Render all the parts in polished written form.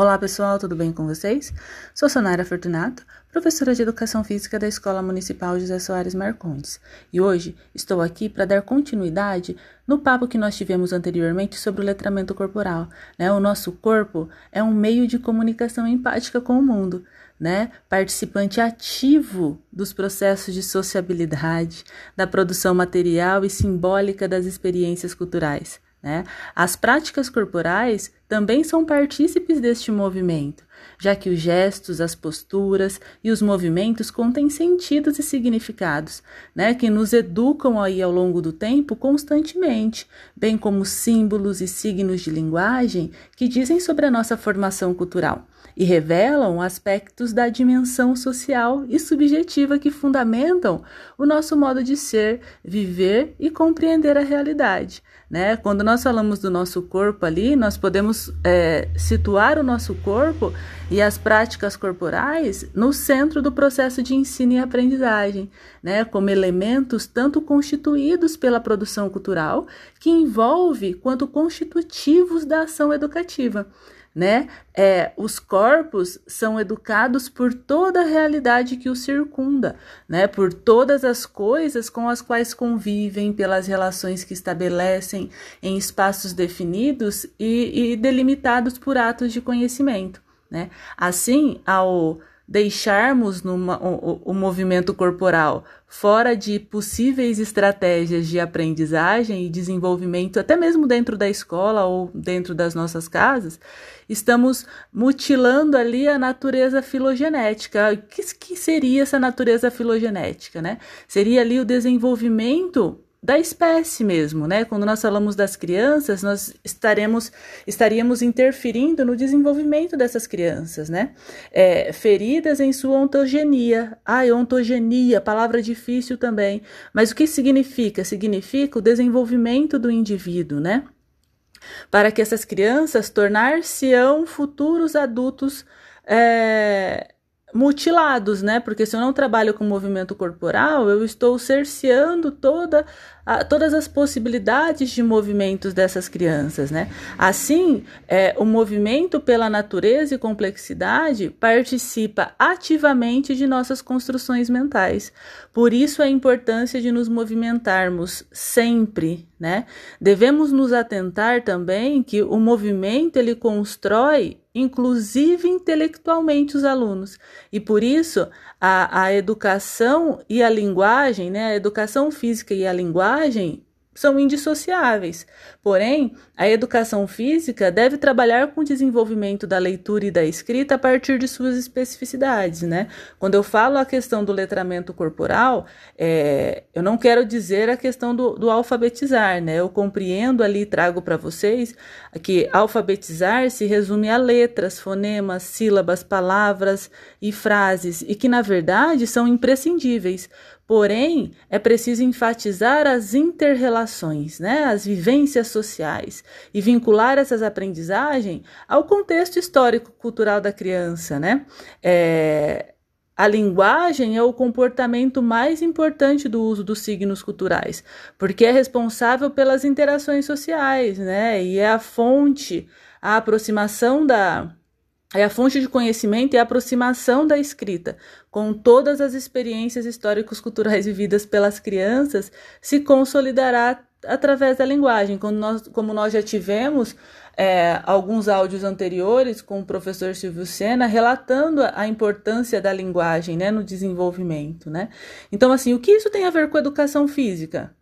Olá pessoal, tudo bem com vocês? Sou Sonaira Fortunato, professora de Educação Física da Escola Municipal José Soares Marcondes, e hoje estou aqui para dar continuidade no papo que nós tivemos anteriormente sobre o letramento corporal, né? O nosso corpo é um meio de comunicação empática com o mundo, né? Participante ativo dos processos de sociabilidade, da produção material e simbólica das experiências culturais. Né? As práticas corporais também são partícipes deste movimento, já que os gestos, as posturas e os movimentos contêm sentidos e significados, né? Que nos educam aí ao longo do tempo constantemente, bem como símbolos e signos de linguagem que dizem sobre a nossa formação cultural e revelam aspectos da dimensão social e subjetiva que fundamentam o nosso modo de ser, viver e compreender a realidade, né? Quando nós falamos do nosso corpo ali, nós podemos situar o nosso corpo e as práticas corporais no centro do processo de ensino e aprendizagem, né? Como elementos tanto constituídos pela produção cultural, que envolve, quanto constitutivos da ação educativa. Né? Os corpos são educados por toda a realidade que os circunda, né? Por todas as coisas com as quais convivem, pelas relações que estabelecem em espaços definidos e delimitados por atos de conhecimento, né? Assim, ao deixarmos o movimento corporal fora de possíveis estratégias de aprendizagem e desenvolvimento, até mesmo dentro da escola ou dentro das nossas casas, estamos mutilando ali a natureza filogenética. O que seria essa natureza filogenética, né? Seria ali o desenvolvimento da espécie mesmo, né? Quando nós falamos das crianças, nós estaríamos interferindo no desenvolvimento dessas crianças, né? Feridas em sua ontogenia. Ontogenia, palavra difícil também. Mas o que significa? Significa o desenvolvimento do indivíduo, né? Para que essas crianças tornar-se-ão futuros adultos mutilados, né? Porque se eu não trabalho com movimento corporal, eu estou cerceando todas as possibilidades de movimentos dessas crianças, né? Assim, o movimento pela natureza e complexidade participa ativamente de nossas construções mentais. Por isso a importância de nos movimentarmos sempre, né? Devemos nos atentar também que o movimento ele constrói inclusive intelectualmente os alunos, e por isso a educação e a linguagem, né, a educação física e a linguagem são indissociáveis. Porém, a educação física deve trabalhar com o desenvolvimento da leitura e da escrita a partir de suas especificidades, né? Quando eu falo a questão do letramento corporal, eu não quero dizer a questão do alfabetizar, né? Eu compreendo ali e trago para vocês que alfabetizar se resume a letras, fonemas, sílabas, palavras e frases, e que, na verdade, são imprescindíveis. Porém, é preciso enfatizar as inter-relações, né? As vivências sociais, e vincular essas aprendizagens ao contexto histórico-cultural da criança, né? A linguagem é o comportamento mais importante do uso dos signos culturais, porque é responsável pelas interações sociais, né? E é a fonte, a aproximação é a fonte de conhecimento e a aproximação da escrita, com todas as experiências históricos culturais vividas pelas crianças, se consolidará através da linguagem. Como nós já tivemos alguns áudios anteriores com o professor Silvio Sena, relatando a importância da linguagem, né, no desenvolvimento, né? Então, assim, o que isso tem a ver com a educação física?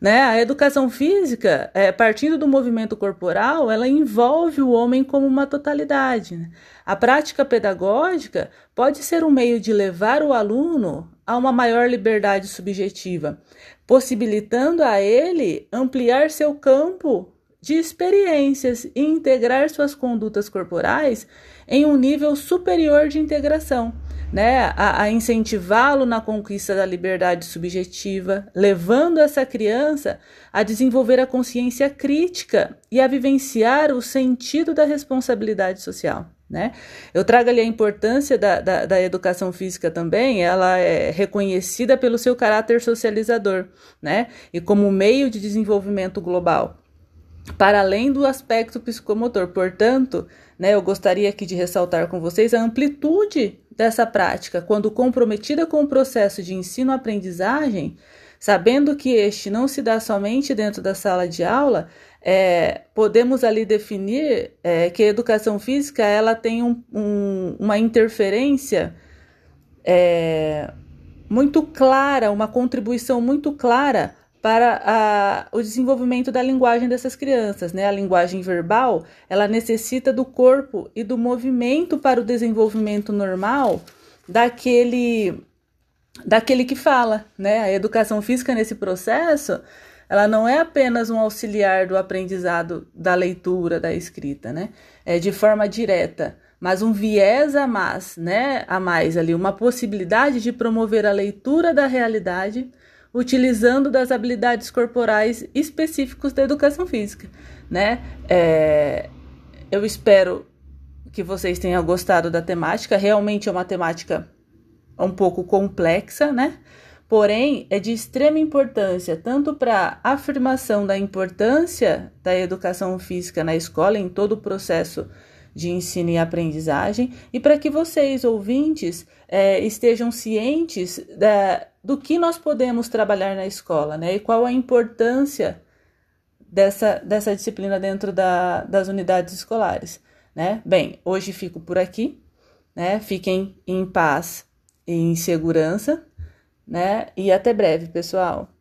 Né? A educação física, partindo do movimento corporal, ela envolve o homem como uma totalidade, né? A prática pedagógica pode ser um meio de levar o aluno a uma maior liberdade subjetiva, possibilitando a ele ampliar seu campo de experiências e integrar suas condutas corporais em um nível superior de integração, né? A incentivá-lo na conquista da liberdade subjetiva, levando essa criança a desenvolver a consciência crítica e a vivenciar o sentido da responsabilidade social, né? Eu trago ali a importância da educação física também. Ela é reconhecida pelo seu caráter socializador, né? E como meio de desenvolvimento global. para além do aspecto psicomotor. Portanto, eu gostaria aqui de ressaltar com vocês a amplitude dessa prática, quando comprometida com o processo de ensino-aprendizagem, sabendo que este não se dá somente dentro da sala de aula, podemos ali definir que a educação física ela tem uma interferência muito clara, uma contribuição muito clara para o desenvolvimento da linguagem dessas crianças, né? A linguagem verbal, ela necessita do corpo e do movimento para o desenvolvimento normal daquele que fala, né? A educação física nesse processo, ela não é apenas um auxiliar do aprendizado da leitura, da escrita, né? De forma direta, mas um viés a mais, né? A mais ali, uma possibilidade de promover a leitura da realidade utilizando das habilidades corporais específicos da educação física, né? Eu espero que vocês tenham gostado da temática. Realmente é uma temática um pouco complexa, né? Porém, é de extrema importância, tanto para a afirmação da importância da educação física na escola, em todo o processo de ensino e aprendizagem, e para que vocês, ouvintes, estejam cientes do que nós podemos trabalhar na escola, né? E qual a importância dessa disciplina dentro das unidades escolares, né? Bem, hoje fico por aqui, né? Fiquem em paz e em segurança, né? E até breve, pessoal!